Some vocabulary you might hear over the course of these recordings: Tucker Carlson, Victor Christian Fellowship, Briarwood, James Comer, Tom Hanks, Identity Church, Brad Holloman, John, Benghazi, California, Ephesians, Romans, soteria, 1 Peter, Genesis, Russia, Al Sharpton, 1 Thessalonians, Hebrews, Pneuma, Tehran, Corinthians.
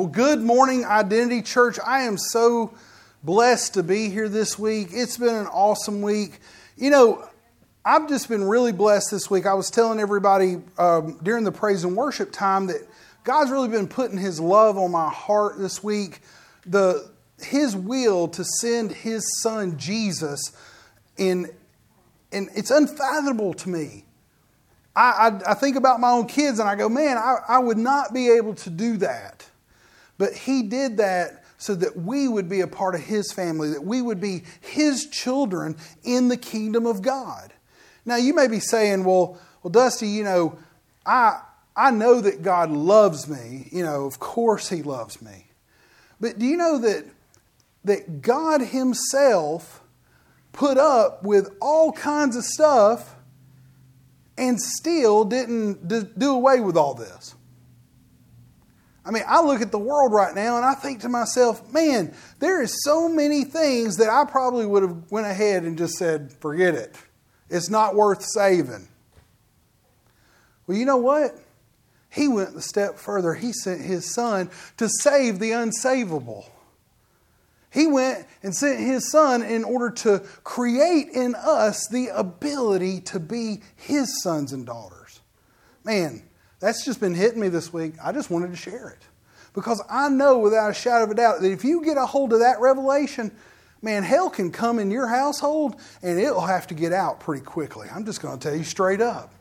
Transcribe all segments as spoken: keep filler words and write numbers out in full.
Well, good morning, Identity Church. I am so blessed to be here this week. It's been an awesome week. You know, I've just been really blessed this week. I was telling everybody um, during the praise and worship time that God's really been putting His love on my heart this week. The His will to send His Son, Jesus, and, and it's unfathomable to me. I, I, I think about my own kids and I go, man, I, I would not be able to do that. But He did that so that we would be a part of His family, that we would be His children in the kingdom of God. Now, you may be saying, well, well, Dusty, you know, I I know that God loves me. You know, of course He loves me. But do you know that, that God Himself put up with all kinds of stuff and still didn't do away with all this? I mean, I look at the world right now and I think to myself, man, there is so many things that I probably would have went ahead and just said, forget it. It's not worth saving. Well, you know what? He went a step further. He sent His Son to save the unsavable. He went and sent His Son in order to create in us the ability to be His sons and daughters. Man, that's just been hitting me this week. I just wanted to share it. Because I know without a shadow of a doubt that if you get a hold of that revelation, man, hell can come in your household and it'll have to get out pretty quickly. I'm just going to tell you straight up.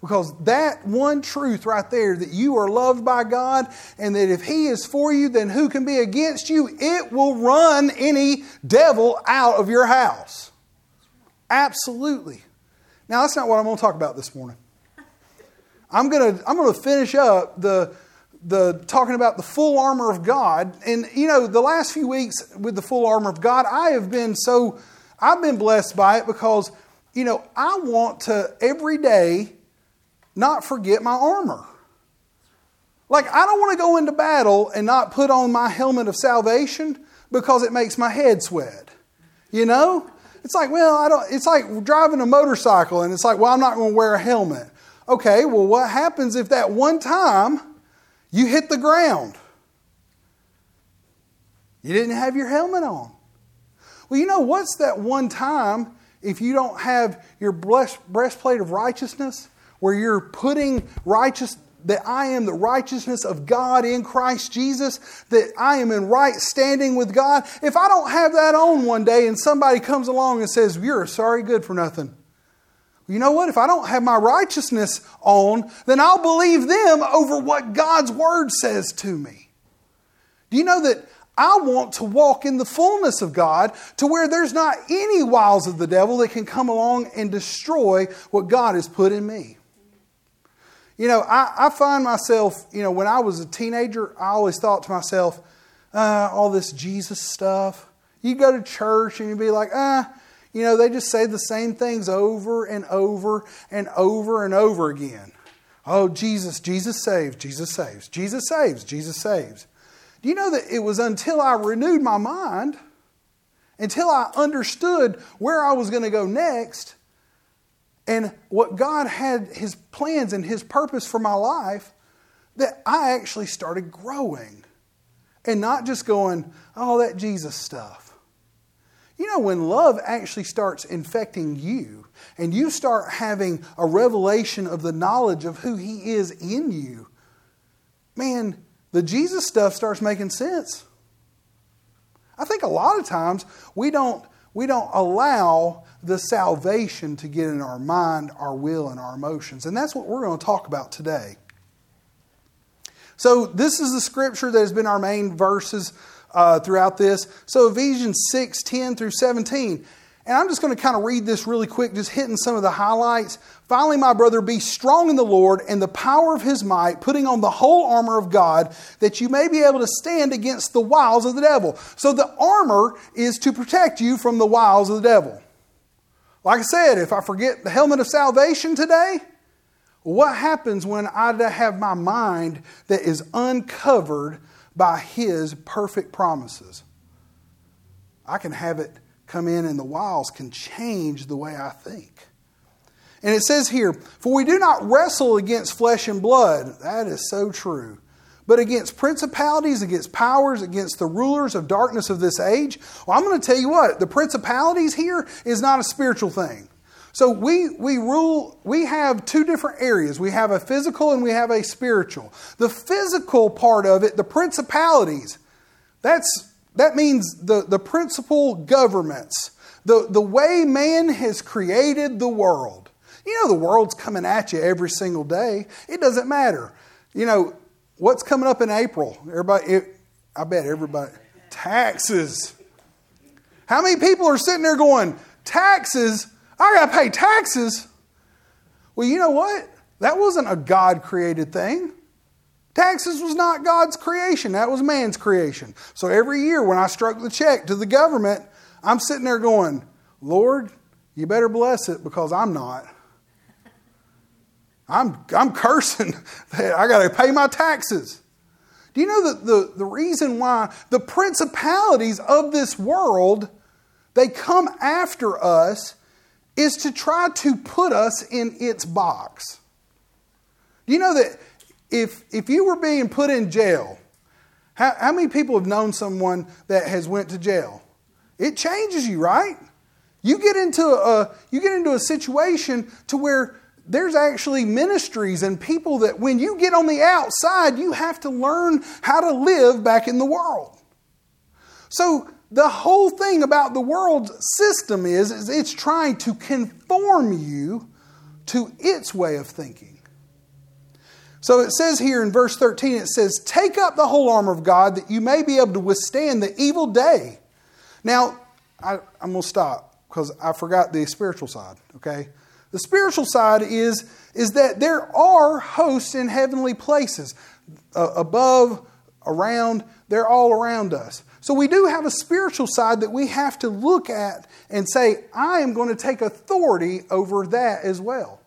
Because that one truth right there, that you are loved by God and that if He is for you, then who can be against you? It will run any devil out of your house. Absolutely. Now, that's not what I'm going to talk about this morning. I'm going to I'm going to finish up the the talking about the full armor of God. And you know, the last few weeks with the full armor of God, I have been so I've been blessed by it because, you know, I want to every day not forget my armor. Like, I don't want to go into battle and not put on my helmet of salvation because it makes my head sweat. You know? It's like, well, I don't it's like driving a motorcycle and it's like, well, I'm not going to wear a helmet. Okay, well, what happens if that one time you hit the ground? You didn't have your helmet on. Well, you know, what's that one time if you don't have your breastplate of righteousness where you're putting righteous, that I am the righteousness of God in Christ Jesus, that I am in right standing with God. If I don't have that on one day and somebody comes along and says, you're sorry, good for nothing. You know what? If I don't have my righteousness on, then I'll believe them over what God's Word says to me. Do you know that I want to walk in the fullness of God to where there's not any wiles of the devil that can come along and destroy what God has put in me? You know, I, I find myself, you know, when I was a teenager, I always thought to myself, uh, all this Jesus stuff. You go to church and you'd be like, ah, uh, You know, they just say the same things over and over and over and over again. Oh, Jesus, Jesus saves, Jesus saves, Jesus saves, Jesus saves. Do you know that it was until I renewed my mind, until I understood where I was going to go next and what God had His plans and His purpose for my life, that I actually started growing and not just going, oh, that Jesus stuff. You know, when love actually starts infecting you and you start having a revelation of the knowledge of who He is in you, man, the Jesus stuff starts making sense. I think a lot of times we don't, we don't allow the salvation to get in our mind, our will, and our emotions. And that's what we're going to talk about today. So this is the scripture that has been our main verses Uh, throughout this. So Ephesians six, ten through seventeen. And I'm just going to kind of read this really quick, just hitting some of the highlights. Finally, my brother, be strong in the Lord and the power of His might, putting on the whole armor of God, that you may be able to stand against the wiles of the devil. So the armor is to protect you from the wiles of the devil. Like I said, if I forget the helmet of salvation today, what happens when I have my mind that is uncovered by His perfect promises? I can have it come in and the wiles can change the way I think. And it says here, for we do not wrestle against flesh and blood. That is so true. but against principalities, against powers, against the rulers of darkness of this age. Well, I'm going to tell you what, the principalities here is not a spiritual thing. So we we rule, we have two different areas. We have a physical and we have a spiritual. The physical part of it, the principalities, that's that means the, the principal governments, the, the way man has created the world. You know, the world's coming at you every single day. It doesn't matter. You know, what's coming up in April? Everybody, it, I bet everybody, taxes. How many people are sitting there going, taxes? I got to pay taxes. Well, you know what? That wasn't a God-created thing. Taxes was not God's creation. That was man's creation. So every year when I struck the check to the government, I'm sitting there going, Lord, you better bless it because I'm not. I'm I'm cursing that I got to pay my taxes. Do you know that the, the reason why the principalities of this world, they come after us is to try to put us in its box. You know that if if you were being put in jail, how, how many people have known someone that has went to jail? It changes you, right? You get into a you get into a situation to where there's actually ministries and people that when you get on the outside, you have to learn how to live back in the world. So the whole thing about the world's system is, is it's trying to conform you to its way of thinking. So it says here in verse thirteen, it says, take up the whole armor of God that you may be able to withstand the evil day. Now, I, I'm going to stop because I forgot the spiritual side, okay? The spiritual side is, is that there are hosts in heavenly places, uh, above, around, they're all around us. So we do have a spiritual side that we have to look at and say, I am going to take authority over that as well.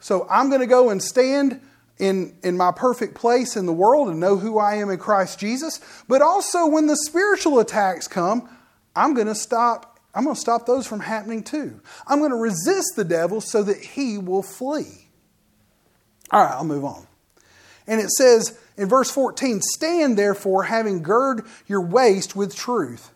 So I'm going to go and stand in, in my perfect place in the world and know who I am in Christ Jesus. But also when the spiritual attacks come, I'm going to stop, I'm going to stop those from happening too. I'm going to resist the devil so that he will flee. All right, I'll move on. And it says in verse fourteen, stand therefore, having girded your waist with truth,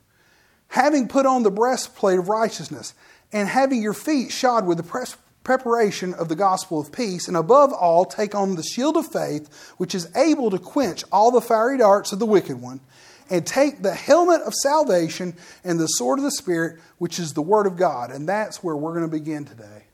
having put on the breastplate of righteousness, and having your feet shod with the preparation of the gospel of peace, and above all, take on the shield of faith, which is able to quench all the fiery darts of the wicked one, and take the helmet of salvation and the sword of the Spirit, which is the word of God. And that's where we're going to begin today.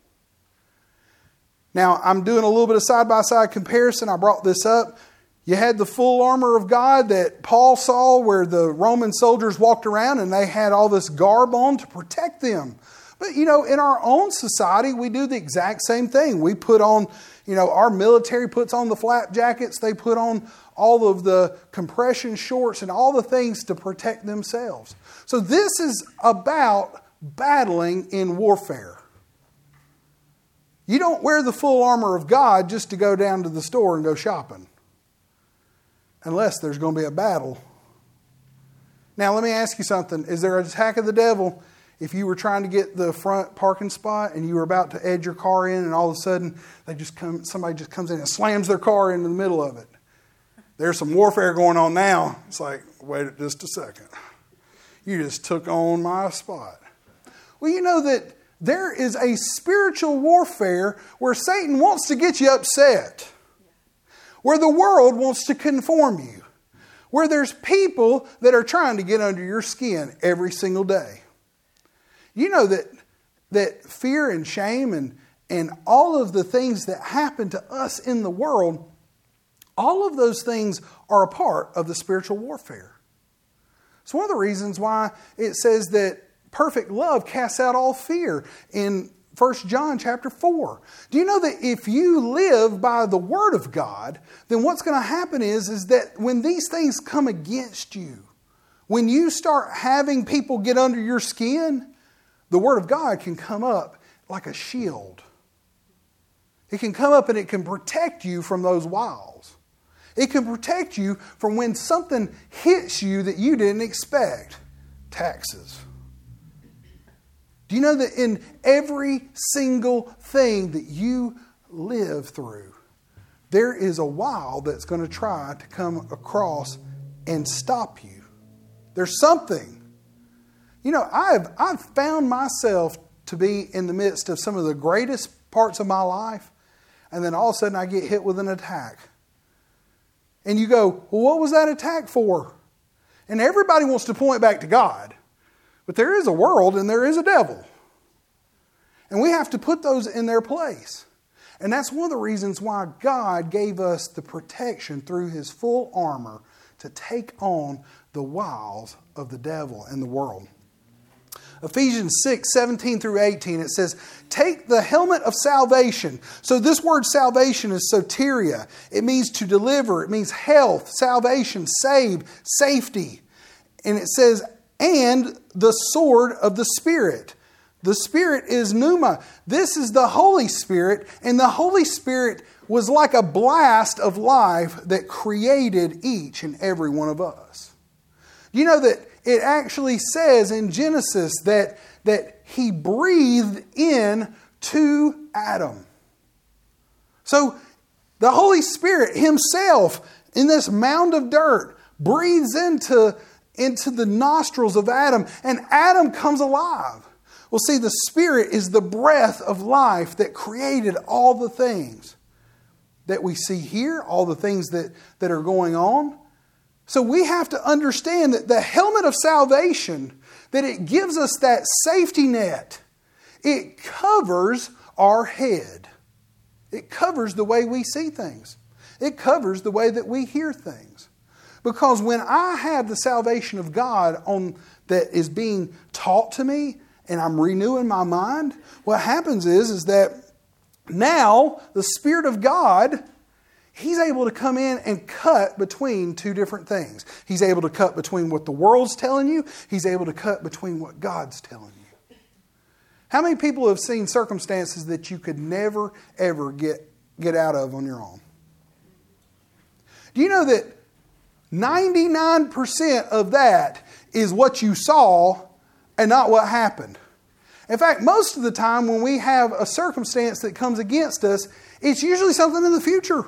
Now, I'm doing a little bit of side-by-side comparison. I brought this up. You had the full armor of God that Paul saw where the Roman soldiers walked around and they had all this garb on to protect them. But, you know, in our own society, we do the exact same thing. We put on, you know, our military puts on the flap jackets. They put on all of the compression shorts and all the things to protect themselves. So this is about battling in warfare. You don't wear the full armor of God just to go down to the store and go shopping. Unless there's going to be a battle. Now, let me ask you something. Is there an attack of the devil if you were trying to get the front parking spot and you were about to edge your car in and all of a sudden they just come, somebody just comes in and slams their car into the middle of it? There's some warfare going on now. It's like, wait just a second. You just took on my spot. Well, you know that there is a spiritual warfare where Satan wants to get you upset, where the world wants to conform you, where there's people that are trying to get under your skin every single day. You know that that fear and shame and, and all of the things that happen to us in the world, all of those things are a part of the spiritual warfare. It's one of the reasons why it says that perfect love casts out all fear in First John chapter four. Do you know that if you live by the word of God, then what's going to happen is, is that when these things come against you, when you start having people get under your skin, the word of God can come up like a shield. It can come up and it can protect you from those wiles. It can protect you from when something hits you that you didn't expect. Taxes. Do you know that in every single thing that you live through, there is a while that's going to try to come across and stop you. There's something. You know, I've I've found myself to be in the midst of some of the greatest parts of my life, and then all of a sudden I get hit with an attack. And you go, well, what was that attack for? And everybody wants to point back to God. But there is a world and there is a devil. And we have to put those in their place. And that's one of the reasons why God gave us the protection through His full armor to take on the wiles of the devil and the world. Ephesians six, seventeen through eighteen, it says, take the helmet of salvation. So this word salvation is soteria. It means to deliver. It means health, salvation, save, safety. And it says, and the sword of the Spirit. The Spirit is pneuma. This is the Holy Spirit. And the Holy Spirit was like a blast of life that created each and every one of us. You know that it actually says in Genesis that, that He breathed in to Adam. So the Holy Spirit Himself in this mound of dirt breathes into, into the nostrils of Adam, and Adam comes alive. Well, see, the Spirit is the breath of life that created all the things that we see here, all the things that, that are going on. So we have to understand that the helmet of salvation, that it gives us that safety net. It covers our head. It covers the way we see things. It covers the way that we hear things. Because when I have the salvation of God on that is being taught to me, and I'm renewing my mind, what happens is, is that now the Spirit of God, He's able to come in and cut between two different things. He's able to cut between what the world's telling you. He's able to cut between what God's telling you. How many people have seen circumstances that you could never, ever get, get out of on your own? Do you know that ninety-nine percent of that is what you saw and not what happened? In fact, most of the time when we have a circumstance that comes against us, it's usually something in the future.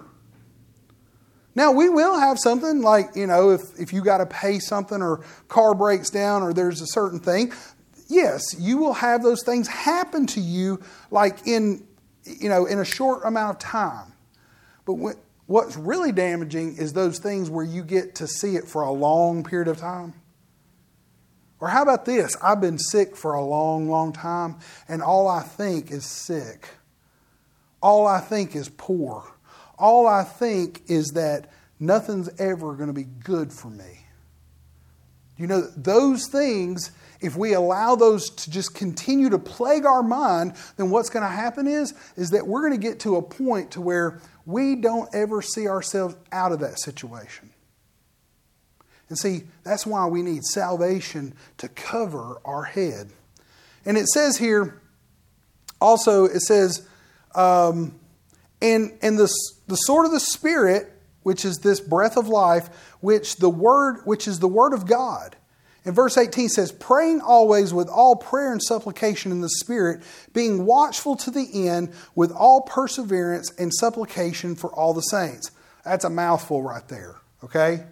Now, we will have something like, you know, if, if you got to pay something or car breaks down or there's a certain thing. Yes, you will have those things happen to you like in, you know, in a short amount of time. But what, what's really damaging is those things where you get to see it for a long period of time. Or how about this? I've been sick for a long, long time, and all I think is sick. All I think is poor. All I think is that nothing's ever going to be good for me. You know, those things, if we allow those to just continue to plague our mind, then what's going to happen is, is that we're going to get to a point to where we don't ever see ourselves out of that situation. And see, that's why we need salvation to cover our head. And it says here, also it says, um, and, and the, the sword of the Spirit, which is this breath of life, which the word, which is the word of God. And verse eighteen says, praying always with all prayer and supplication in the Spirit, being watchful to the end with all perseverance and supplication for all the saints. That's a mouthful right there, okay?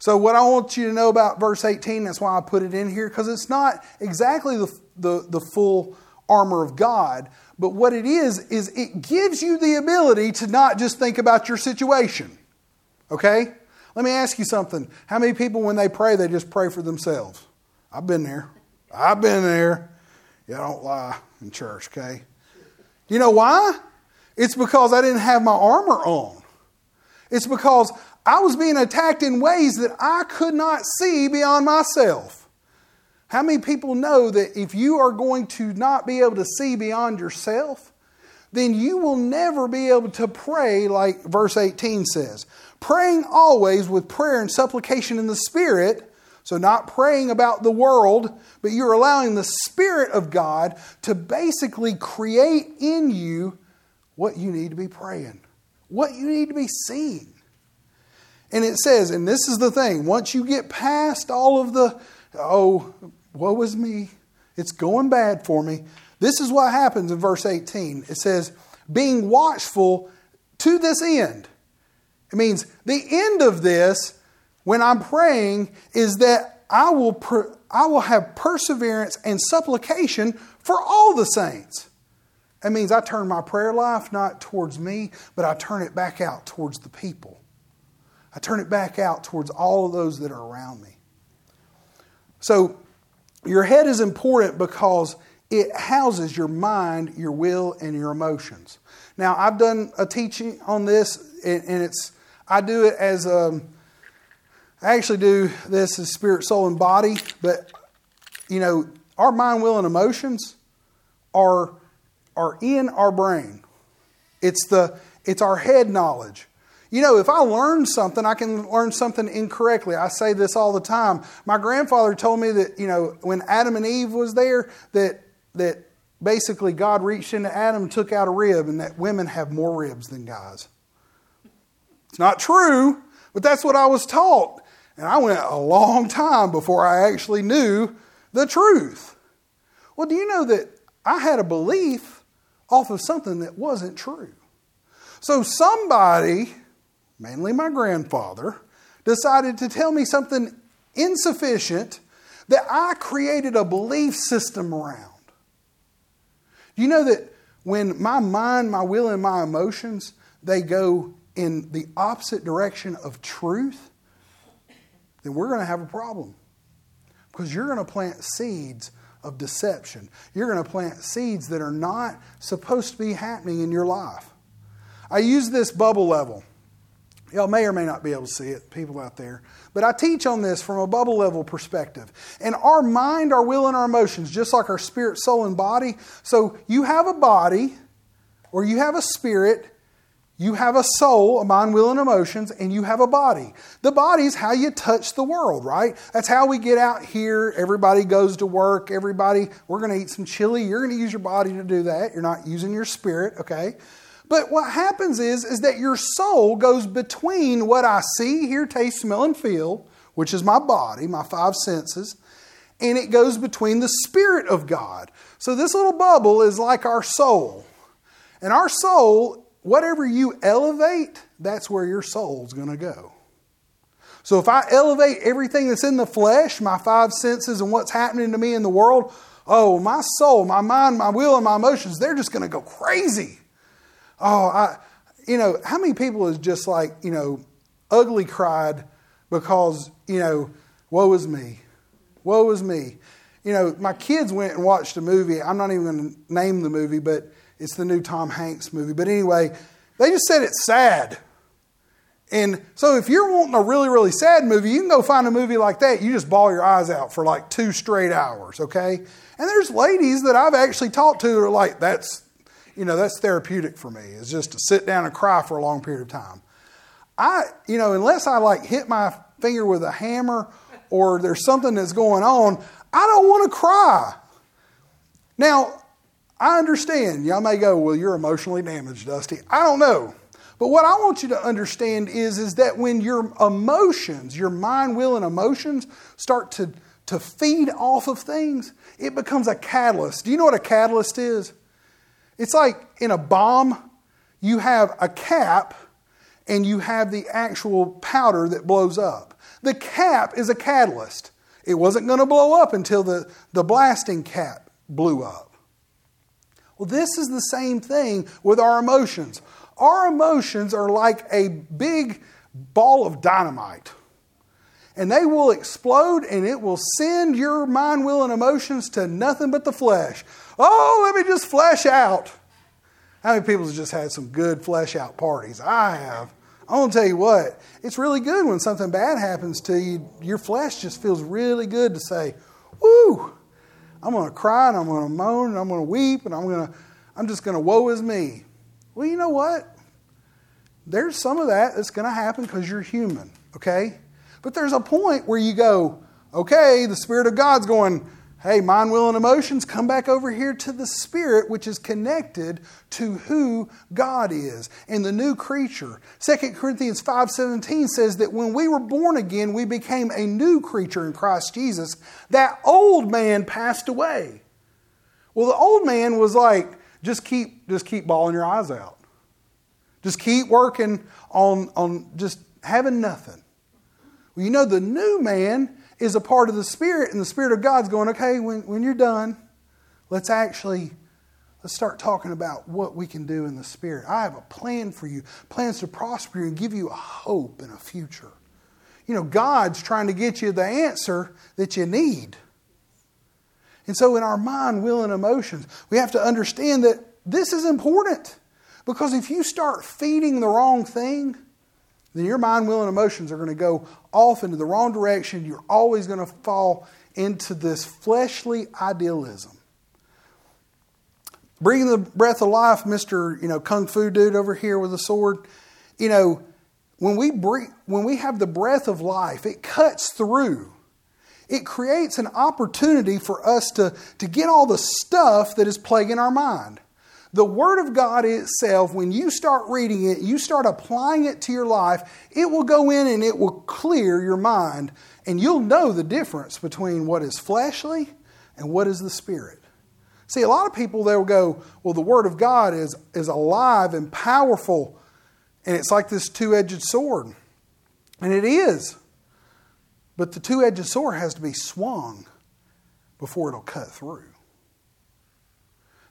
So what I want you to know about verse eighteen, that's why I put it in here, because it's not exactly the, the, the full armor of God. But what it is, is it gives you the ability to not just think about your situation. Okay? Let me ask you something. How many people, when they pray, they just pray for themselves? I've been there. I've been there. Yeah, I don't lie in church, okay? You know why? It's because I didn't have my armor on. It's because I was being attacked in ways that I could not see beyond myself. How many people know that if you are going to not be able to see beyond yourself, then you will never be able to pray like verse eighteen says. Praying always with prayer and supplication in the Spirit. So not praying about the world, but you're allowing the Spirit of God to basically create in you what you need to be praying, what you need to be seeing. And it says, and this is the thing, once you get past all of the, oh, woe is me, it's going bad for me. This is what happens in verse eighteen. It says, being watchful to this end. It means the end of this, when I'm praying, is that I will per, I will have perseverance and supplication for all the saints. That means I turn my prayer life not towards me, but I turn it back out towards the people. I turn it back out towards all of those that are around me. So your head is important because it houses your mind, your will, and your emotions. Now, I've done a teaching on this, and it's I do it as a, I actually do this as spirit, soul, and body. But you know, our mind, will, and emotions are are in our brain. It's the it's our head knowledge. You know, if I learn something, I can learn something incorrectly. I say this all the time. My grandfather told me that, you know, when Adam and Eve was there, that that basically God reached into Adam and took out a rib, and that women have more ribs than guys. It's not true, but that's what I was taught. And I went a long time before I actually knew the truth. Well, do you know that I had a belief off of something that wasn't true? So somebody, mainly my grandfather, decided to tell me something insufficient that I created a belief system around. You know that when my mind, my will, and my emotions, they go in the opposite direction of truth, then we're going to have a problem. Because you're going to plant seeds of deception. You're going to plant seeds that are not supposed to be happening in your life. I use this bubble level. Y'all may or may not be able to see it, people out there. But I teach on this from a bubble level perspective. And our mind, our will, and our emotions, just like our spirit, soul, and body. So you have a body, or you have a spirit, you have a soul, a mind, will, and emotions, and you have a body. The body is how you touch the world, right? That's how we get out here. Everybody goes to work. Everybody, we're going to eat some chili. You're going to use your body to do that. You're not using your spirit, okay? But what happens is, is that your soul goes between what I see, hear, taste, smell, and feel, which is my body, my five senses, and it goes between the Spirit of God. So this little bubble is like our soul. And our soul, whatever you elevate, that's where your soul's going to go. So if I elevate everything that's in the flesh, my five senses and what's happening to me in the world, oh, my soul, my mind, my will, and my emotions, they're just going to go crazy. Oh, I, you know, how many people is just like, you know, ugly cried because, you know, woe is me. Woe is me. You know, my kids went and watched a movie. I'm not even going to name the movie, but it's the new Tom Hanks movie. But anyway, they just said it's sad. And so if you're wanting a really, really sad movie, you can go find a movie like that. You just bawl your eyes out for like two straight hours, okay? And there's ladies that I've actually talked to that are like, that's, you know, that's therapeutic for me. It's just to sit down and cry for a long period of time. I, you know, unless I like hit my finger with a hammer or there's something that's going on, I don't want to cry. Now, I understand. Y'all may go, well, you're emotionally damaged, Dusty. I don't know. But what I want you to understand is, is that when your emotions, your mind, will, and emotions start to, to feed off of things, it becomes a catalyst. Do you know what a catalyst is? It's like in a bomb, you have a cap and you have the actual powder that blows up. The cap is a catalyst. It wasn't going to blow up until the, the blasting cap blew up. Well, this is the same thing with our emotions. Our emotions are like a big ball of dynamite. And they will explode and it will send your mind, will, and emotions to nothing but the flesh. Oh, let me just flesh out. How many people have just had some good flesh out parties? I have. I want to tell you what, it's really good when something bad happens to you. Your flesh just feels really good to say, woo, I'm going to cry and I'm going to moan and I'm going to weep and I'm going to, I'm just going to woe is me. Well, you know what? There's some of that that's going to happen because you're human, okay? But there's a point where you go, okay, the Spirit of God's going, hey, mind, will, and emotions, come back over here to the Spirit, which is connected to who God is and the new creature. Second Corinthians five seventeen says that when we were born again, we became a new creature in Christ Jesus. That old man passed away. Well, the old man was like, just keep, just keep bawling your eyes out. Just keep working on, on just having nothing. Well, you know, the new man is a part of the Spirit, and the Spirit of God's going, okay, when, when you're done, let's actually, let's start talking about what we can do in the Spirit. I have a plan for you, plans to prosper you and give you a hope and a future. You know, God's trying to get you the answer that you need. And so in our mind, will, and emotions, we have to understand that this is important. Because if you start feeding the wrong thing, then your mind, will, and emotions are going to go off into the wrong direction. You're always going to fall into this fleshly idealism. Bringing the breath of life, Mister You know, Kung Fu dude over here with a sword. You know, when we breathe, when we have the breath of life, it cuts through. It creates an opportunity for us to, to get all the stuff that is plaguing our mind. The Word of God itself, when you start reading it, you start applying it to your life, it will go in and it will clear your mind. And you'll know the difference between what is fleshly and what is the Spirit. See, a lot of people, they'll go, well, the Word of God is, is alive and powerful. And it's like this two-edged sword. And it is. But the two-edged sword has to be swung before it'll cut through.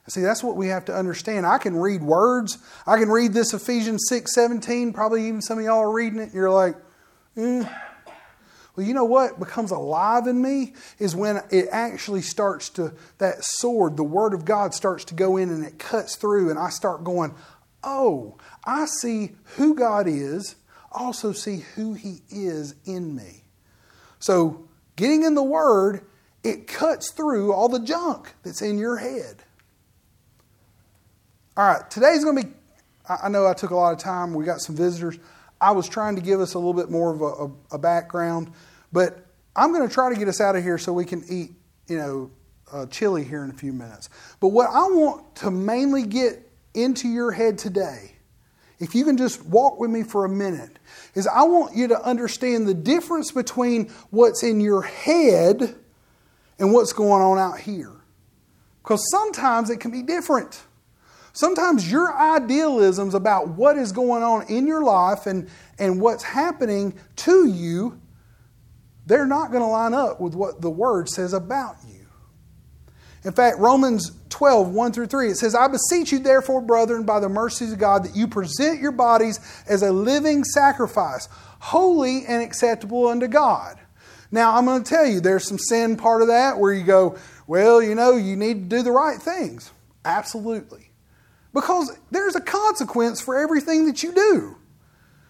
See, that's what we have to understand. I can read words. I can read this Ephesians six seventeen. Probably even some of y'all are reading it. And you're like, eh. Well, you know what becomes alive in me is when it actually starts to, that sword, the Word of God starts to go in and it cuts through. And I start going, oh, I see who God is. Also see who He is in me. So getting in the Word, it cuts through all the junk that's in your head. All right, today's going to be, I know I took a lot of time. We got some visitors. I was trying to give us a little bit more of a, a, a background, but I'm going to try to get us out of here so we can eat, you know, uh, chili here in a few minutes. But what I want to mainly get into your head today, if you can just walk with me for a minute, is I want you to understand the difference between what's in your head and what's going on out here. Because sometimes it can be different. Sometimes your idealisms about what is going on in your life and, and what's happening to you, they're not going to line up with what the Word says about you. In fact, Romans twelve, one through three, it says, I beseech you therefore, brethren, by the mercies of God, that you present your bodies as a living sacrifice, holy and acceptable unto God. Now, I'm going to tell you, there's some sin part of that where you go, well, you know, you need to do the right things. Absolutely. Because there's a consequence for everything that you do.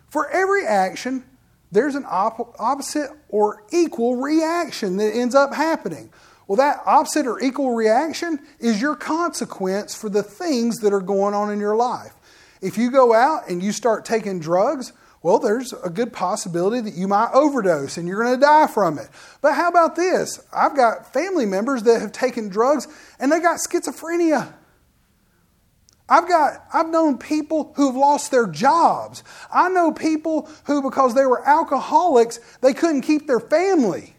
For every action, there's an op- opposite or equal reaction that ends up happening. Well, that opposite or equal reaction is your consequence for the things that are going on in your life. If you go out and you start taking drugs, well, there's a good possibility that you might overdose and you're going to die from it. But how about this? I've got family members that have taken drugs and they got schizophrenia. I've got, I've known people who have lost their jobs. I know people who, because they were alcoholics, they couldn't keep their family.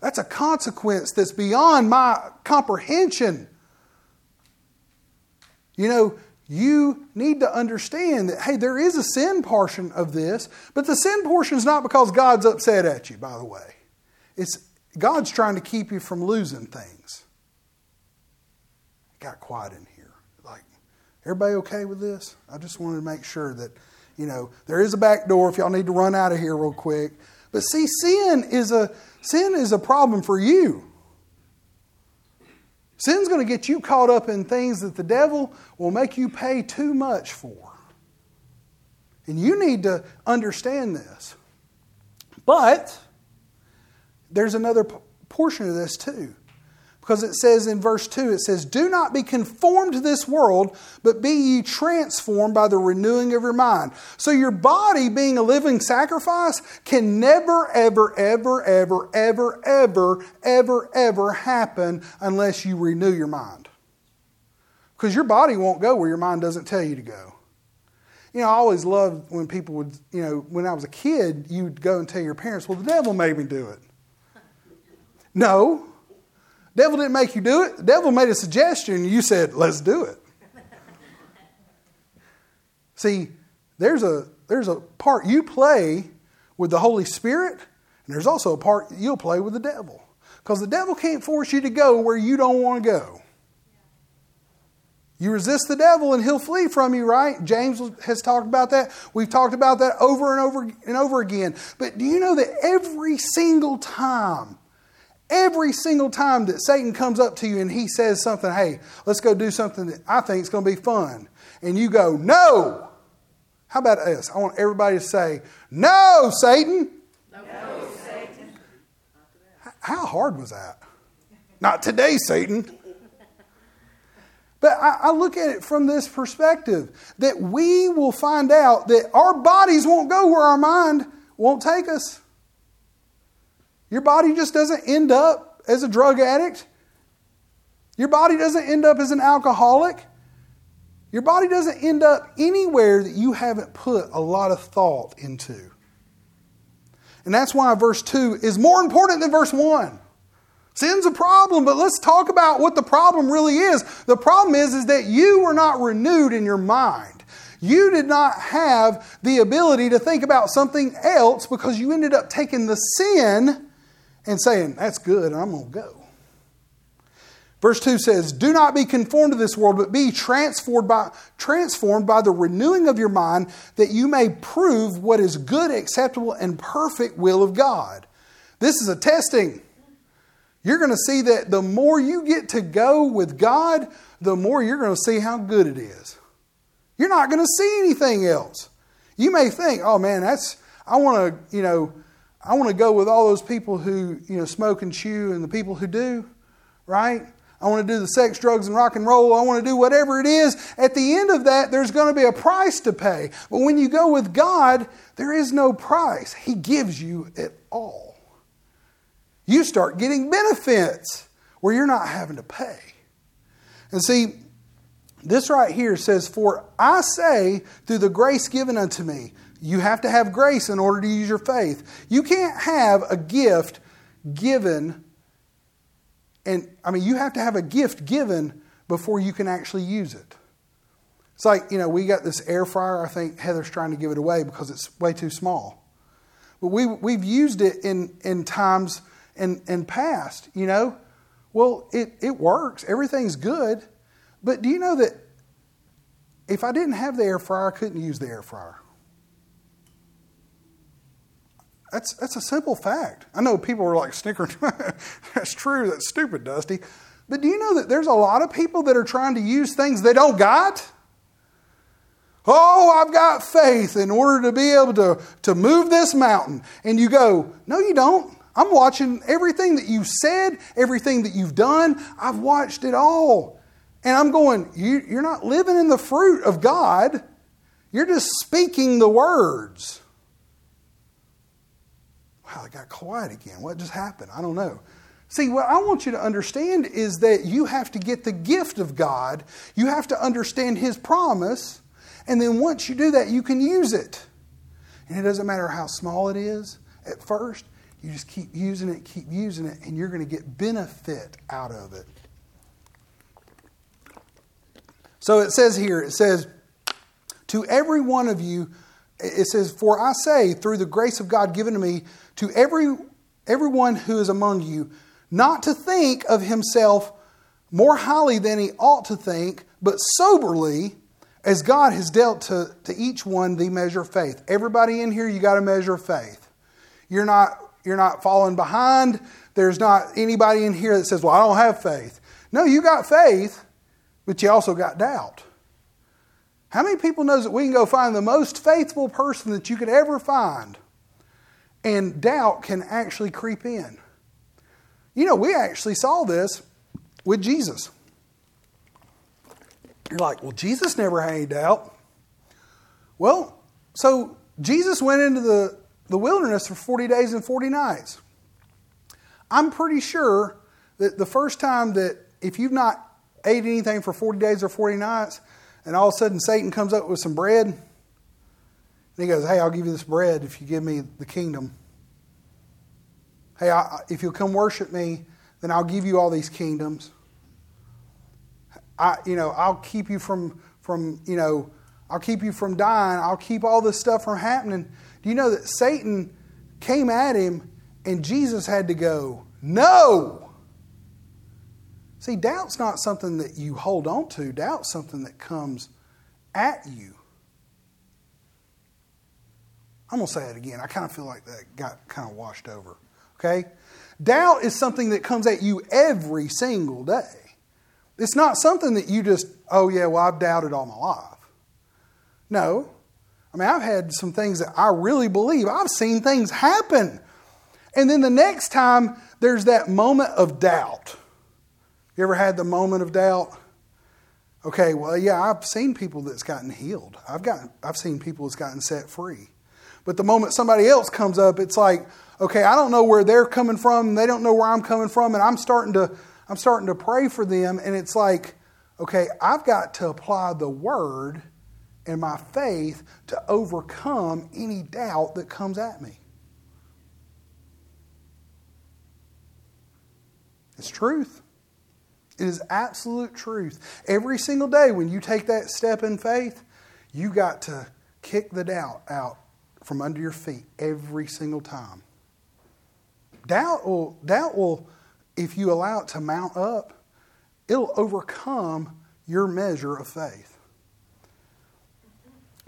That's a consequence that's beyond my comprehension. You know, you need to understand that, hey, there is a sin portion of this, but the sin portion is not because God's upset at you, by the way. It's God's trying to keep you from losing things. It got quiet in here. Everybody okay with this? I just wanted to make sure that, you know, there is a back door if y'all need to run out of here real quick. But see, sin is a sin is a problem for you. Sin's going to get you caught up in things that the devil will make you pay too much for. And you need to understand this. But there's another p- portion of this too. Because it says in verse two, it says, do not be conformed to this world, but be ye transformed by the renewing of your mind. So your body being a living sacrifice can never, ever, ever, ever, ever, ever, ever, ever happen unless you renew your mind. Because your body won't go where your mind doesn't tell you to go. You know, I always loved when people would, you know, when I was a kid, you'd go and tell your parents, well, the devil made me do it. No. The devil didn't make you do it. The devil made a suggestion and you said, let's do it. See, there's a there's a part you play with the Holy Spirit, and there's also a part you'll play with the devil. Because the devil can't force you to go where you don't want to go. You resist the devil and he'll flee from you, right? James has talked about that. We've talked about that over and over and over again. But do you know that every single time, every single time that Satan comes up to you and he says something, hey, let's go do something that I think is going to be fun. And you go, no. How about us? I want everybody to say, no, Satan. No, Satan. How hard was that? Not today, Satan. But I look at it from this perspective, that we will find out that our bodies won't go where our mind won't take us. Your body just doesn't end up as a drug addict. Your body doesn't end up as an alcoholic. Your body doesn't end up anywhere that you haven't put a lot of thought into. And that's why verse two is more important than verse one. Sin's a problem, but let's talk about what the problem really is. The problem is, is that you were not renewed in your mind. You did not have the ability to think about something else because you ended up taking the sin and saying, that's good, I'm going to go. Verse two says, do not be conformed to this world, but be transformed by, transformed by the renewing of your mind, that you may prove what is good, acceptable, and perfect will of God. This is a testing. You're going to see that the more you get to go with God, the more you're going to see how good it is. You're not going to see anything else. You may think, oh man, that's, I want to, you know, I want to go with all those people who, you know, smoke and chew and the people who do, right? I want to do the sex, drugs, and rock and roll. I want to do whatever it is. At the end of that, there's going to be a price to pay. But when you go with God, there is no price. He gives you it all. You start getting benefits where you're not having to pay. And see, this right here says, for I say through the grace given unto me, you have to have grace in order to use your faith. You can't have a gift given. And I mean, you have to have a gift given before you can actually use it. It's like, you know, we got this air fryer. I think Heather's trying to give it away because it's way too small. But we, we've used it in, in times And, and past, you know, well, it, it works. Everything's good. But do you know that if I didn't have the air fryer, I couldn't use the air fryer? That's, that's a simple fact. I know people are like snickering. That's true. That's stupid, Dusty. But do you know that there's a lot of people that are trying to use things they don't got? Oh, I've got faith in order to be able to, to move this mountain. And you go, no, you don't. I'm watching everything that you said, everything that you've done. I've watched it all. And I'm going, you, you're not living in the fruit of God. You're just speaking the words. Wow, it got quiet again. What just happened? I don't know. See, what I want you to understand is that you have to get the gift of God. You have to understand His promise. And then once you do that, you can use it. And it doesn't matter how small it is at first. You just keep using it, keep using it, and you're going to get benefit out of it. So it says here, it says, to every one of you, it says, for I say, through the grace of God given to me, to every everyone who is among you, not to think of himself more highly than he ought to think, but soberly, as God has dealt to, to each one the measure of faith. Everybody in here, you got a measure of faith. You're not... You're not falling behind. There's not anybody in here that says, well, I don't have faith. No, you got faith, but you also got doubt. How many people knows that we can go find the most faithful person that you could ever find? And doubt can actually creep in. You know, we actually saw this with Jesus. You're like, well, Jesus never had any doubt. Well, so Jesus went into the The wilderness for forty days and forty nights. I'm pretty sure that the first time that if you've not ate anything for forty days or forty nights, and all of a sudden Satan comes up with some bread, and he goes, hey, I'll give you this bread if you give me the kingdom. Hey, I, if you'll come worship me, then I'll give you all these kingdoms. I, you know, I'll keep you from, from you know, I'll keep you from dying. I'll keep all this stuff from happening. Do you know that Satan came at him and Jesus had to go, no! See, doubt's not something that you hold on to. Doubt's something that comes at you. I'm going to say it again. I kind of feel like that got kind of washed over. Okay? Doubt is something that comes at you every single day. It's not something that you just, oh yeah, well, I've doubted all my life. No. I mean, I've had some things that I really believe. I've seen things happen. And then the next time, there's that moment of doubt. You ever had the moment of doubt? Okay, well, yeah, I've seen people that's gotten healed. I've gotten, I've seen people that's gotten set free. But the moment somebody else comes up, it's like, okay, I don't know where they're coming from, and they don't know where I'm coming from, and I'm starting to I'm starting to pray for them, and it's like, okay, I've got to apply the word and my faith to overcome any doubt that comes at me. It's truth. It is absolute truth. Every single day when you take that step in faith, you got to kick the doubt out from under your feet every single time. Doubt will, doubt will, if you allow it to mount up, it'll overcome your measure of faith.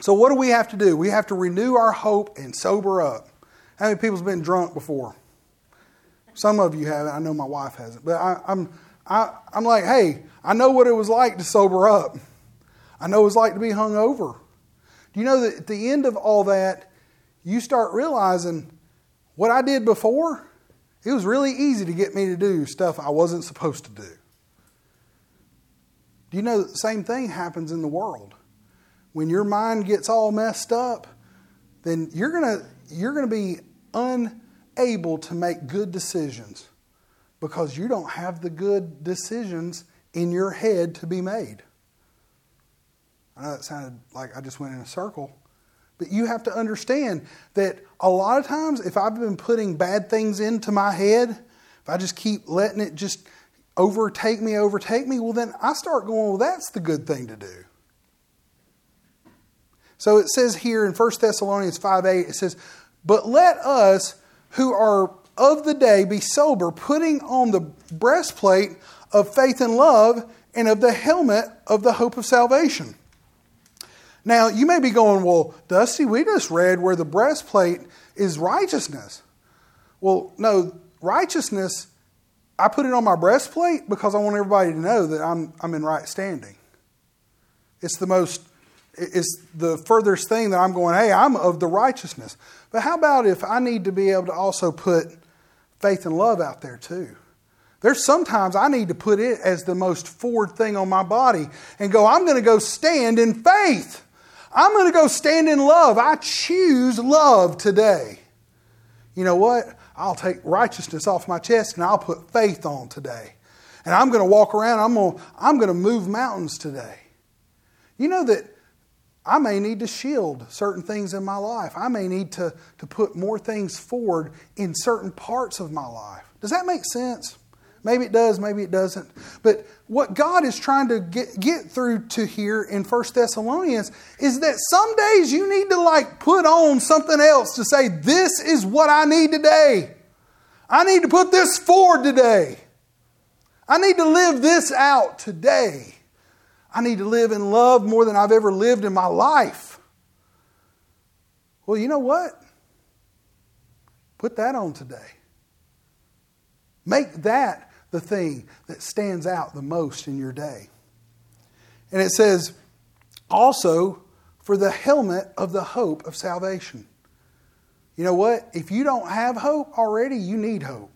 So what do we have to do? We have to renew our hope and sober up. How many people's been drunk before? Some of you haven't. I know my wife hasn't. But I, I'm I, I'm like, hey, I know what it was like to sober up. I know what it was like to be hungover. Do you know that at the end of all that, you start realizing what I did before, it was really easy to get me to do stuff I wasn't supposed to do. Do you know that the same thing happens in the world? When your mind gets all messed up, then you're gonna you're gonna be unable to make good decisions because you don't have the good decisions in your head to be made. I know that sounded like I just went in a circle. But you have to understand that a lot of times if I've been putting bad things into my head, if I just keep letting it just overtake me, overtake me, well then I start going, well, that's the good thing to do. So it says here in First Thessalonians five eight, it says, but let us who are of the day be sober, putting on the breastplate of faith and love and of the helmet of the hope of salvation. Now, you may be going, well, Dusty, we just read where the breastplate is righteousness. Well, no, righteousness, I put it on my breastplate because I want everybody to know that I'm I'm in right standing. It's the most, it's the furthest thing that I'm going, hey, I'm of the righteousness. But how about if I need to be able to also put faith and love out there too? There's sometimes I need to put it as the most forward thing on my body and go, I'm going to go stand in faith. I'm going to go stand in love. I choose love today. You know what? I'll take righteousness off my chest and I'll put faith on today. And I'm going to walk around. I'm going to, I'm going to move mountains today. You know that I may need to shield certain things in my life. I may need to, to put more things forward in certain parts of my life. Does that make sense? Maybe it does, maybe it doesn't. But what God is trying to get, get through to here in First Thessalonians is that some days you need to like put on something else to say, this is what I need today. I need to put this forward today. I need to live this out today. I need to live in love more than I've ever lived in my life. Well, you know what? Put that on today. Make that the thing that stands out the most in your day. And it says, also for the helmet of the hope of salvation. You know what? If you don't have hope already, you need hope.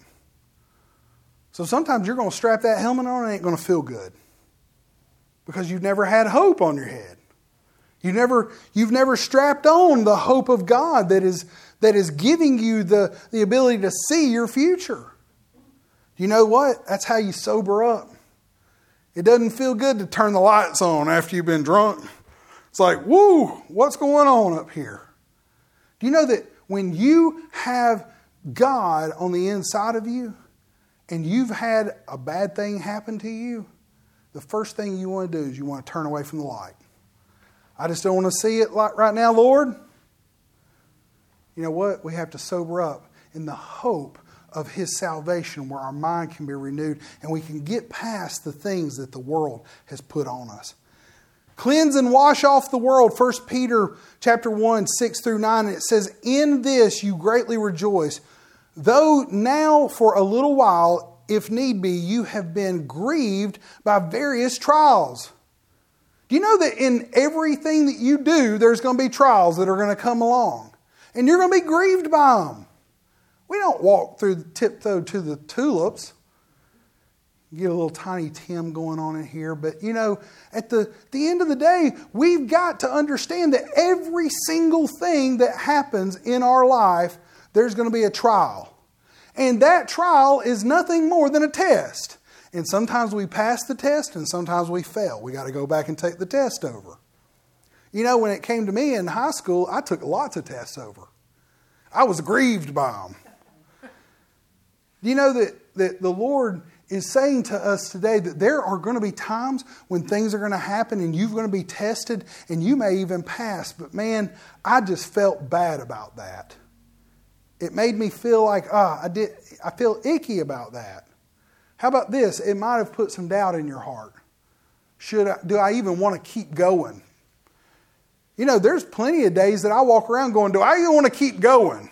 So sometimes you're going to strap that helmet on and it ain't going to feel good. Because you've never had hope on your head. You never, you've never strapped on the hope of God that is, that is giving you the, the ability to see your future. You know what? That's how you sober up. It doesn't feel good to turn the lights on after you've been drunk. It's like, whoo, what's going on up here? Do you know that when you have God on the inside of you and you've had a bad thing happen to you, the first thing you want to do is you want to turn away from the light. I just don't want to see it like right now, Lord. You know what? We have to sober up in the hope of His salvation, where our mind can be renewed and we can get past the things that the world has put on us. Cleanse and wash off the world. First Peter chapter one, six through nine. It says, "In this you greatly rejoice, though now for a little while, if need be, you have been grieved by various trials." Do you know that in everything that you do, there's going to be trials that are going to come along? And you're going to be grieved by them. We don't walk through the tiptoe to the tulips. You get a little tiny Tim going on in here. But, you know, at the, the end of the day, we've got to understand that every single thing that happens in our life, there's going to be a trial. And that trial is nothing more than a test. And sometimes we pass the test and sometimes we fail. We got to go back and take the test over. You know, when it came to me in high school, I took lots of tests over. I was grieved by them. You know that, that the Lord is saying to us today that there are going to be times when things are going to happen and you're going to be tested and you may even pass. But man, I just felt bad about that. It made me feel like, ah, I did. I feel icky about that. How about this? It might have put some doubt in your heart. Should I, do I even want to keep going? You know, there's plenty of days that I walk around going, do I even want to keep going?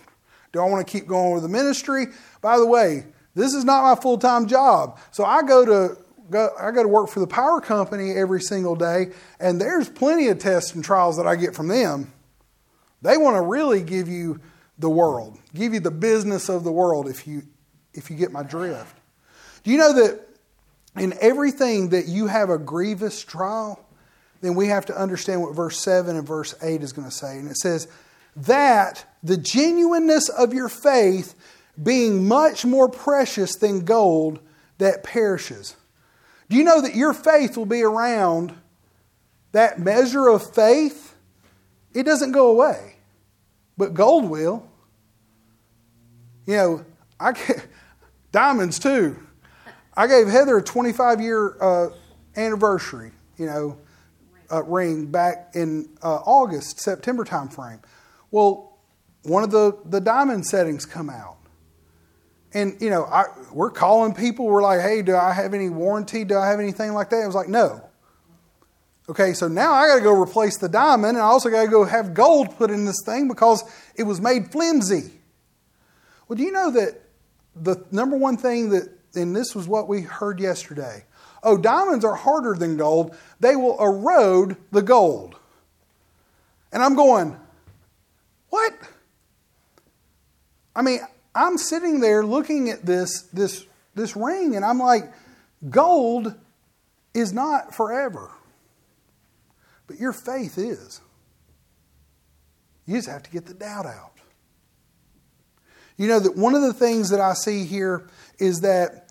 Do I want to keep going with the ministry? By the way, this is not my full-time job. So I go to go, I go to work for the power company every single day, and there's plenty of tests and trials that I get from them. They want to really give you the world, give you the business of the world, if you if you get my drift. Do you know that in everything that you have a grievous trial, then we have to understand what verse seven and verse eight is going to say. And it says, that the genuineness of your faith, being much more precious than gold that perishes. Do you know that your faith will be around? That measure of faith, it doesn't go away, but gold will. You know, I get, diamonds too. I gave Heather a twenty-five year uh, anniversary, you know, Uh, ring back in uh, August, September time frame. Well, one of the, the diamond settings come out. And, you know, I, we're calling people. We're like, hey, do I have any warranty? Do I have anything like that? I was like, no. Okay, so now I got to go replace the diamond, and I also got to go have gold put in this thing because it was made flimsy. Well, do you know that the number one thing that, and this was what we heard yesterday, oh, diamonds are harder than gold. They will erode the gold. And I'm going, what? I mean, I'm sitting there looking at this, this, this ring, and I'm like, gold is not forever. But your faith is. You just have to get the doubt out. You know that one of the things that I see here is that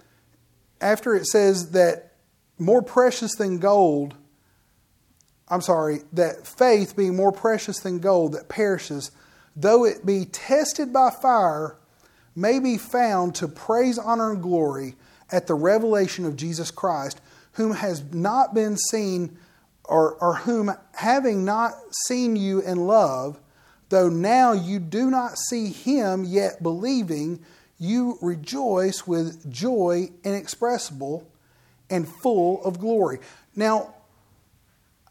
after it says that more precious than gold, I'm sorry, that faith being more precious than gold that perishes, though it be tested by fire, may be found to praise, honor, and glory at the revelation of Jesus Christ, whom has not been seen, or, or whom having not seen you in love, though now you do not see Him, yet believing, you rejoice with joy inexpressible and full of glory. Now,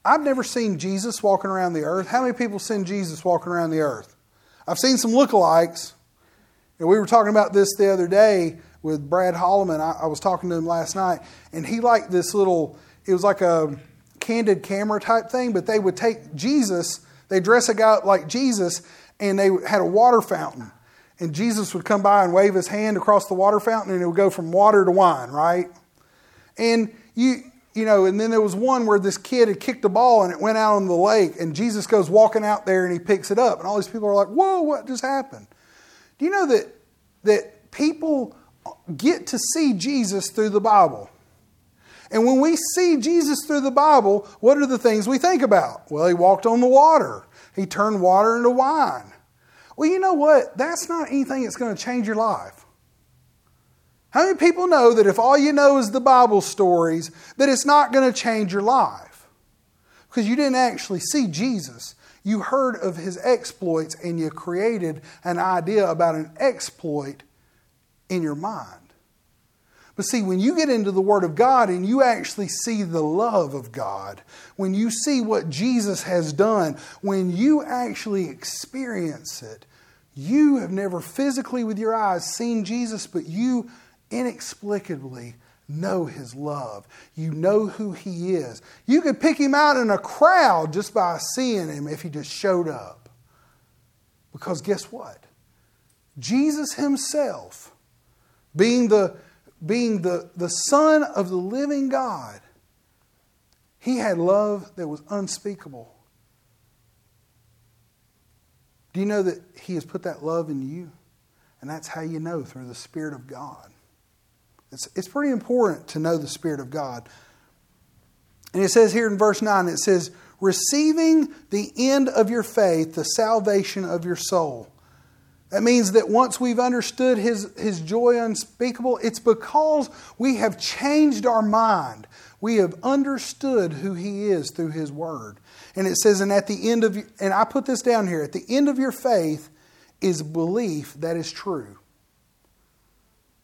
I've never seen Jesus walking around the earth. How many people have seen Jesus walking around the earth? I've seen some lookalikes. And we were talking about this the other day with Brad Holloman. I, I was talking to him last night, and he liked this little, it was like a candid camera type thing, but they would take Jesus, they dress a guy up like Jesus, and they had a water fountain. And Jesus would come by and wave His hand across the water fountain, and it would go from water to wine, right? And you you know, and then there was one where this kid had kicked a ball and it went out on the lake, and Jesus goes walking out there and He picks it up, and all these people are like, whoa, what just happened? Do you know that that people get to see Jesus through the Bible? And when we see Jesus through the Bible, what are the things we think about? Well, He walked on the water. He turned water into wine. Well, you know what? That's not anything that's going to change your life. How many people know that if all you know is the Bible stories, that it's not going to change your life? Because you didn't actually see Jesus. You heard of his exploits and you created an idea about an exploit in your mind. But see, when you get into the Word of God and you actually see the love of God, when you see what Jesus has done, when you actually experience it, you have never physically with your eyes seen Jesus, but you inexplicably know his love. You know who he is. You could pick him out in a crowd just by seeing him if he just showed up. Because guess what? Jesus himself, being the being the, the Son of the living God, he had love that was unspeakable. Do you know that he has put that love in you? And that's how you know, through the Spirit of God. It's, it's pretty important to know the Spirit of God. And it says here in verse nine, it says, receiving the end of your faith, the salvation of your soul. That means that once we've understood His, His joy unspeakable, it's because we have changed our mind. We have understood who He is through His Word. And it says, and at the end of, and I put this down here, at the end of your faith is belief that is true.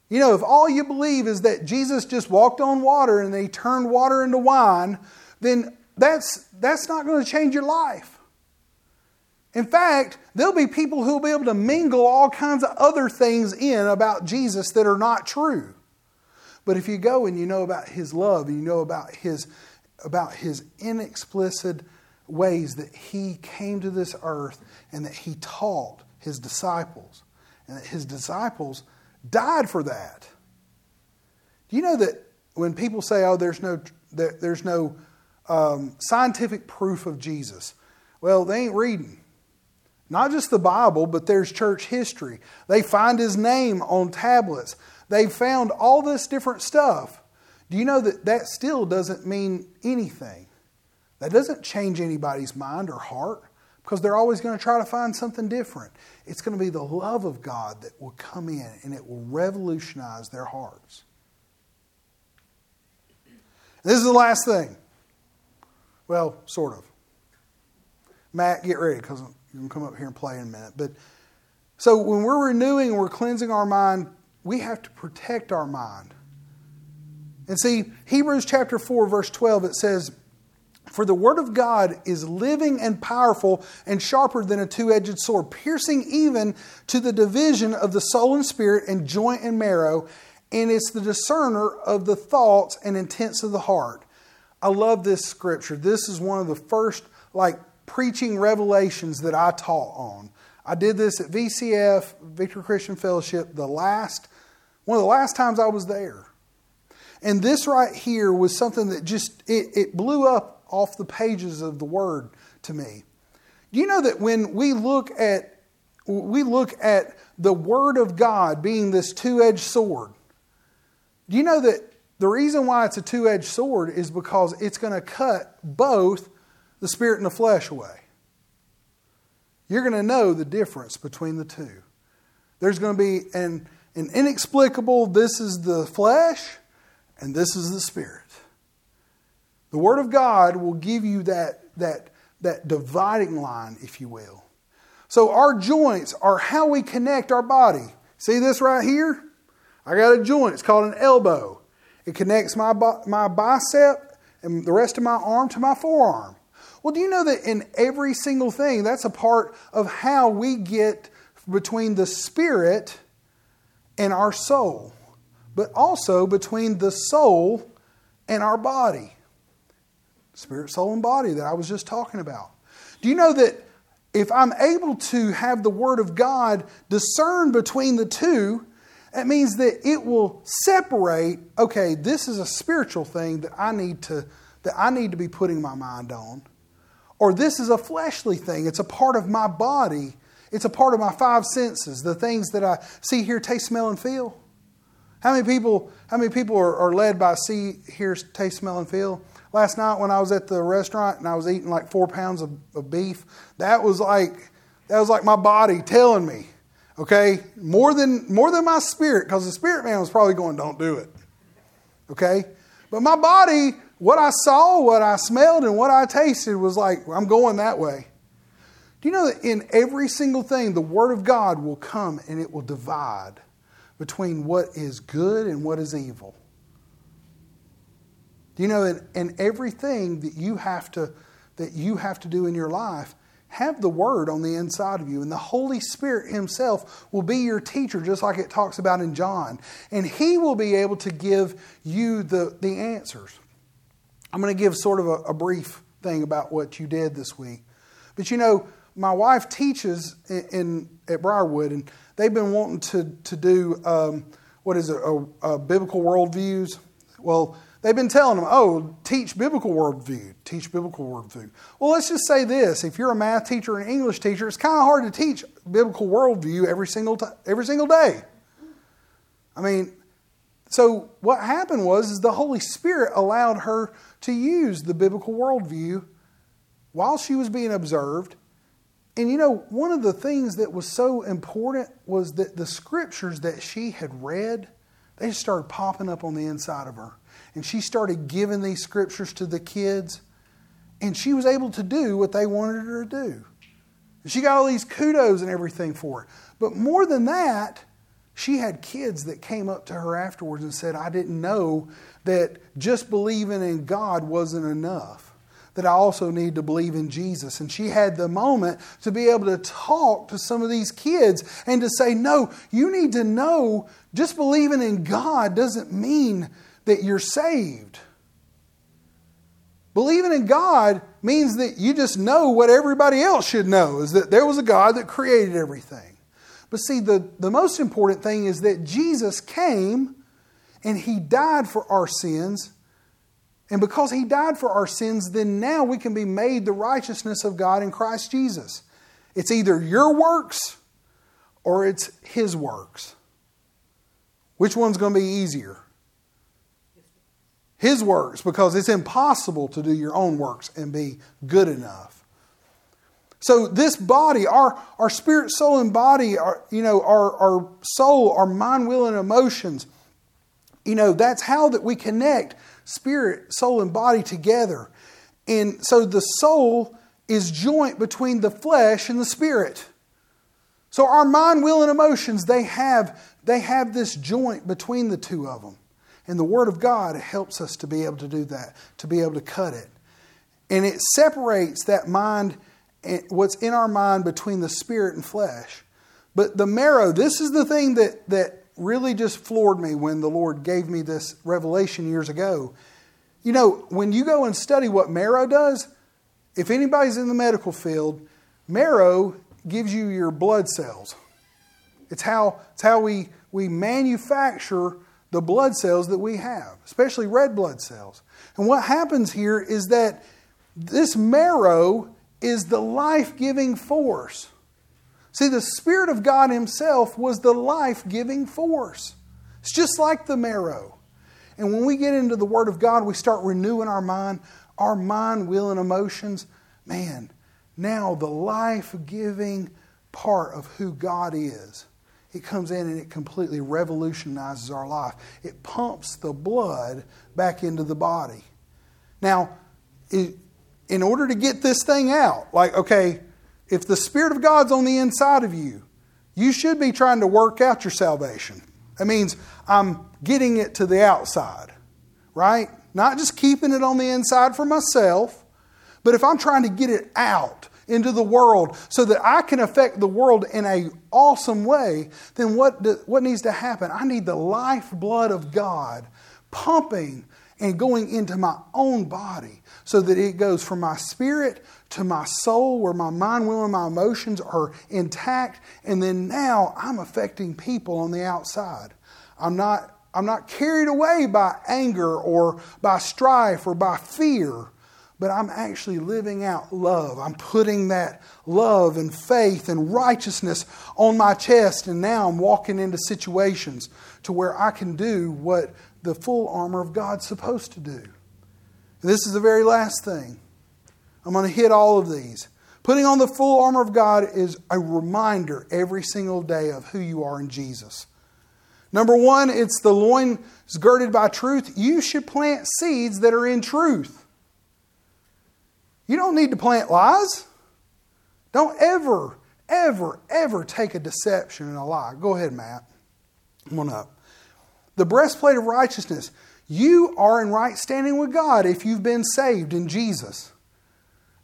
You know, if all you believe is that Jesus just walked on water and they turned water into wine, then that's, that's not going to change your life. In fact, there'll be people who'll be able to mingle all kinds of other things in about Jesus that are not true. But if you go and you know about His love, and you know about His, about His inexplicit ways that He came to this earth and that He taught His disciples, and that His disciples died for that. Do you know that when people say, "Oh, there's no, there, there's no um, scientific proof of Jesus," well, they ain't reading. Not just the Bible, but there's church history. They find His name on tablets. They found all this different stuff. Do you know that that still doesn't mean anything? That doesn't change anybody's mind or heart, because they're always going to try to find something different. It's going to be the love of God that will come in and it will revolutionize their hearts. This is the last thing. Well, sort of. Matt, get ready, because you can come up here and play in a minute. But so when we're renewing and we're cleansing our mind, we have to protect our mind. And see, Hebrews chapter four, verse twelve, it says, for the word of God is living and powerful and sharper than a two-edged sword, piercing even to the division of the soul and spirit and joint and marrow, and it's the discerner of the thoughts and intents of the heart. I love this scripture. This is one of the first, like, preaching revelations that I taught on. I did this at V C F, Victor Christian Fellowship, the last, one of the last times I was there. And this right here was something that just, it, it blew up off the pages of the Word to me. Do you know that when we look at, we look at the Word of God being this two-edged sword, do you know that the reason why it's a two-edged sword is because it's going to cut both the spirit and the flesh away? You're going to know the difference between the two. There's going to be an, an inexplicable, this is the flesh and this is the spirit. The Word of God will give you that, that, that dividing line, if you will. So our joints are how we connect our body. See this right here? I got a joint. It's called an elbow. It connects my, my bicep and the rest of my arm to my forearm. Well, do you know that in every single thing, that's a part of how we get between the spirit and our soul, but also between the soul and our body. Spirit, soul, and body that I was just talking about. Do you know that if I'm able to have the Word of God discern between the two, that means that it will separate, okay, this is a spiritual thing that I need to, that I need to be putting my mind on. Or this is a fleshly thing. It's a part of my body. It's a part of my five senses. The things that I see, hear, taste, smell, and feel. How many people, how many people are, are led by see, hear, taste, smell, and feel? Last night when I was at the restaurant and I was eating like four pounds of, of beef, that was like that was like my body telling me, okay, more than more than my spirit, because the spirit man was probably going, don't do it. Okay? But my body What I saw, what I smelled, and what I tasted was like, I'm going that way. Do you know that in every single thing, the Word of God will come and it will divide between what is good and what is evil? Do you know that in everything that you have to that you have to do in your life, have the Word on the inside of you, and the Holy Spirit Himself will be your teacher, just like it talks about in John. And He will be able to give you the, the answers. I'm going to give sort of a, a brief thing about what you did this week. But you know, my wife teaches in, in at Briarwood, and they've been wanting to, to do, um, what is it, a, a biblical worldviews. Well, they've been telling them, oh, teach biblical worldview, teach biblical worldview. Well, let's just say this. If you're a math teacher or an English teacher, it's kind of hard to teach biblical worldview every single t- every single day. I mean, so what happened was is the Holy Spirit allowed her to use the biblical worldview while she was being observed. And you know, one of the things that was so important was that the scriptures that she had read, they just started popping up on the inside of her. And she started giving these scriptures to the kids. And she was able to do what they wanted her to do. And she got all these kudos and everything for it. But more than that, she had kids that came up to her afterwards and said, I didn't know that just believing in God wasn't enough, that I also need to believe in Jesus. And she had the moment to be able to talk to some of these kids and to say, no, you need to know just believing in God doesn't mean that you're saved. Believing in God means that you just know what everybody else should know, is that there was a God that created everything. But see, the, the most important thing is that Jesus came and He died for our sins. And because He died for our sins, then now we can be made the righteousness of God in Christ Jesus. It's either your works or it's His works. Which one's going to be easier? His works, because it's impossible to do your own works and be good enough. So this body, our, our spirit, soul, and body, our, you know, our, our soul, our mind, will, and emotions, you know, that's how that we connect spirit, soul, and body together. And so the soul is joint between the flesh and the spirit. So our mind, will, and emotions, they have, they have this joint between the two of them. And the Word of God helps us to be able to do that, to be able to cut it. And it separates that mind, what's in our mind, between the spirit and flesh. But the marrow, this is the thing that, that really just floored me when the Lord gave me this revelation years ago. You know, when you go and study what marrow does, if anybody's in the medical field, marrow gives you your blood cells. It's how, it's how we, we manufacture the blood cells that we have, especially red blood cells. And what happens here is that this marrow is the life-giving force. See, the Spirit of God Himself was the life-giving force. It's just like the marrow. And when we get into the Word of God, we start renewing our mind, our mind, will, and emotions. Man, now the life-giving part of who God is, it comes in and it completely revolutionizes our life. It pumps the blood back into the body. Now, in order to get this thing out, like, okay, if the Spirit of God's on the inside of you, you should be trying to work out your salvation. That means I'm getting it to the outside, right? Not just keeping it on the inside for myself, but if I'm trying to get it out into the world so that I can affect the world in an awesome way, then what do, what needs to happen? I need the lifeblood of God pumping and going into my own body so that it goes from my spirit to my soul, where my mind, will, and my emotions are intact. And then now I'm affecting people on the outside. I'm not, I'm not carried away by anger or by strife or by fear, but I'm actually living out love. I'm putting that love and faith and righteousness on my chest, and now I'm walking into situations to where I can do what the full armor of God's supposed to do. And this is the very last thing. I'm going to hit all of these. Putting on the full armor of God is a reminder every single day of who you are in Jesus. Number one, it's the loins girded by truth. You should plant seeds that are in truth. You don't need to plant lies. Don't ever, ever, ever take a deception and a lie. Go ahead, Matt. Come on up. The breastplate of righteousness. You are in right standing with God if you've been saved in Jesus.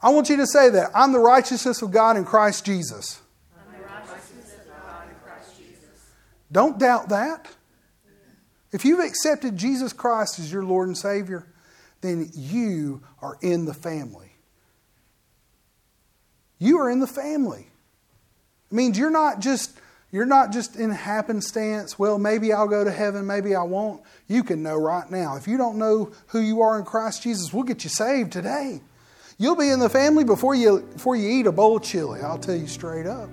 I want you to say that. I'm the righteousness of God in Christ Jesus. I'm the righteousness of God in Christ Jesus. Don't doubt that. If you've accepted Jesus Christ as your Lord and Savior, then you are in the family. You are in the family. It means you're not just you're not just in happenstance. Well, maybe I'll go to heaven, maybe I won't. You can know right now. If you don't know who you are in Christ Jesus, we'll get you saved today. You'll be in the family before you before you eat a bowl of chili. I'll tell you straight up.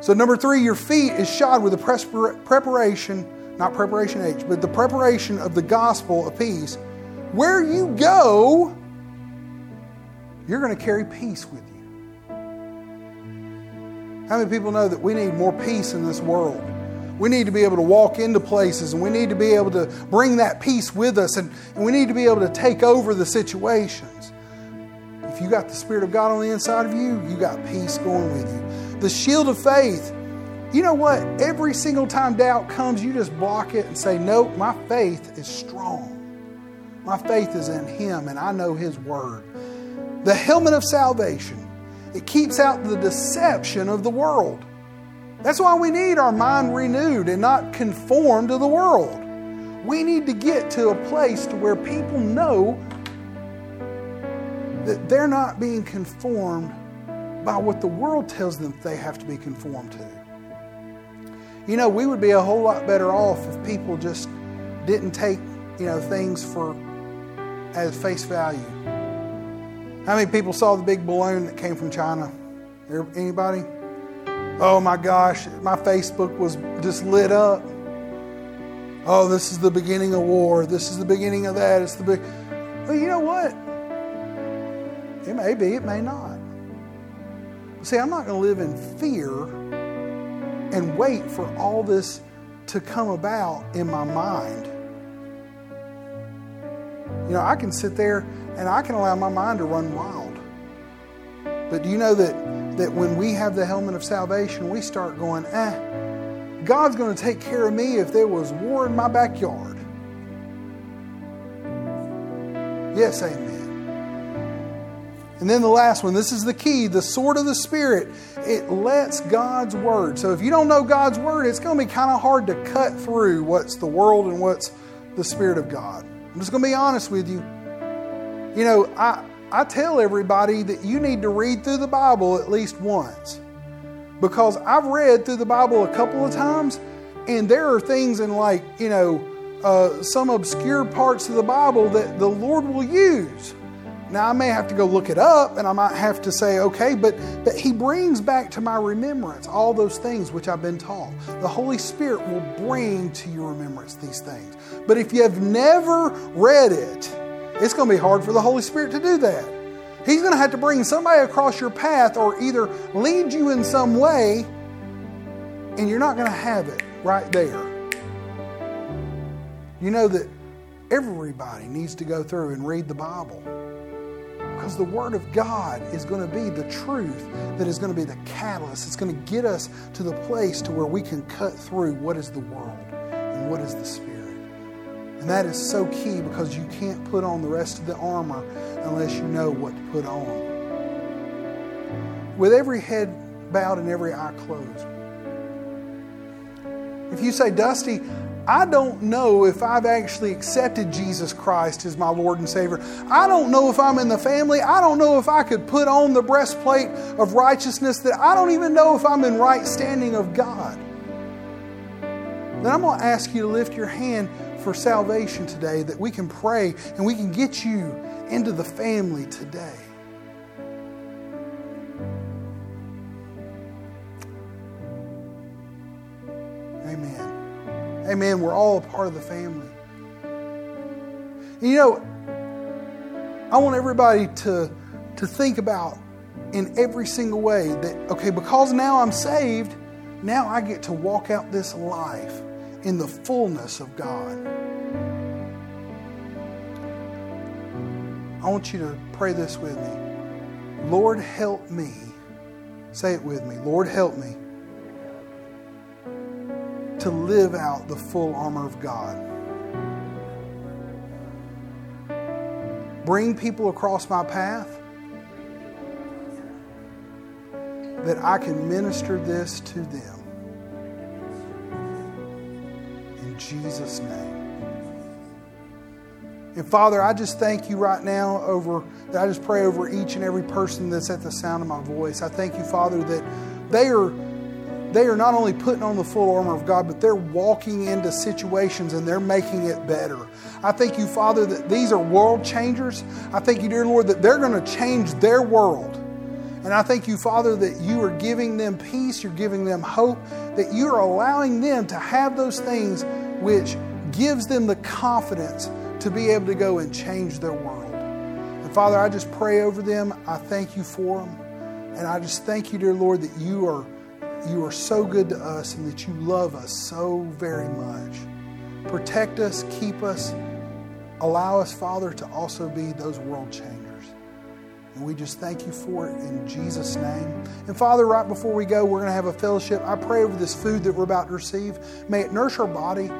So number three, your feet is shod with the preparation, not preparation H, but the preparation of the gospel of peace. Where you go, you're going to carry peace with you. How many people know that we need more peace in this world? We need to be able to walk into places, and we need to be able to bring that peace with us, and, and we need to be able to take over the situations. If you got the Spirit of God on the inside of you, you got peace going with you. The shield of faith. You know what? Every single time doubt comes, you just block it and say, nope, my faith is strong. My faith is in Him, and I know His Word. The helmet of salvation. It keeps out the deception of the world. That's why we need our mind renewed and not conformed to the world. We need to get to a place to where people know that they're not being conformed by what the world tells them they have to be conformed to. You know, we would be a whole lot better off if people just didn't take, you know, things for as face value. How many people saw the big balloon that came from China? Anybody? Oh my gosh, my Facebook was just lit up. Oh, this is the beginning of war. This is the beginning of that. It's the big. Well, you know what? It may be, it may not. See, I'm not going to live in fear and wait for all this to come about in my mind. You know, I can sit there and I can allow my mind to run wild. But do you know that, that when we have the helmet of salvation, we start going, eh, God's going to take care of me if there was war in my backyard. Yes, amen. And then the last one, this is the key, the sword of the Spirit. It lets God's Word. So if you don't know God's Word, it's going to be kind of hard to cut through what's the world and what's the Spirit of God. I'm just going to be honest with you. You know, I, I tell everybody that you need to read through the Bible at least once. Because I've read through the Bible a couple of times, and there are things in, like, you know, uh, some obscure parts of the Bible that the Lord will use. Now, I may have to go look it up, and I might have to say, okay, but, but He brings back to my remembrance all those things which I've been taught. The Holy Spirit will bring to your remembrance these things. But if you have never read it, it's going to be hard for the Holy Spirit to do that. He's going to have to bring somebody across your path or either lead you in some way, and you're not going to have it right there. You know that everybody needs to go through and read the Bible, because the Word of God is going to be the truth that is going to be the catalyst. It's going to get us to the place to where we can cut through what is the world and what is the Spirit. And that is so key, because you can't put on the rest of the armor unless you know what to put on. With every head bowed and every eye closed. If you say, Dusty, I don't know if I've actually accepted Jesus Christ as my Lord and Savior. I don't know if I'm in the family. I don't know if I could put on the breastplate of righteousness, that I don't even know if I'm in right standing of God. Then I'm going to ask you to lift your hand for salvation today, that we can pray and we can get you into the family today. Amen. Amen. We're all a part of the family. You know, I want everybody to, to think about in every single way that, okay, because now I'm saved, Now I get to walk out this life in the fullness of God. I want you to pray this with me. Lord, help me. Say it with me. Lord, help me to live out the full armor of God. Bring people across my path that I can minister this to them. In Jesus' name. And Father, I just thank you right now over, that I just pray over each and every person that's at the sound of my voice. I thank you, Father, that they are they are not only putting on the full armor of God, but they're walking into situations and they're making it better. I thank you, Father, that these are world changers. I thank you, dear Lord, that they're going to change their world. And I thank you, Father, that you are giving them peace, you're giving them hope, that you're allowing them to have those things which gives them the confidence to be able to go and change their world. And Father, I just pray over them. I thank you for them. And I just thank you, dear Lord, that you are you are so good to us and that you love us so very much. Protect us, keep us, allow us, Father, to also be those world changers. And we just thank you for it in Jesus' name. And Father, right before we go, we're going to have a fellowship. I pray over this food that we're about to receive. May it nourish our body.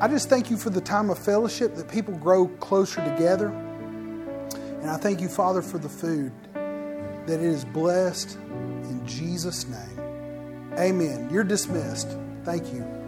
I just thank you for the time of fellowship, that people grow closer together. And I thank you, Father, for the food, that it is blessed in Jesus' name. Amen. You're dismissed. Thank you.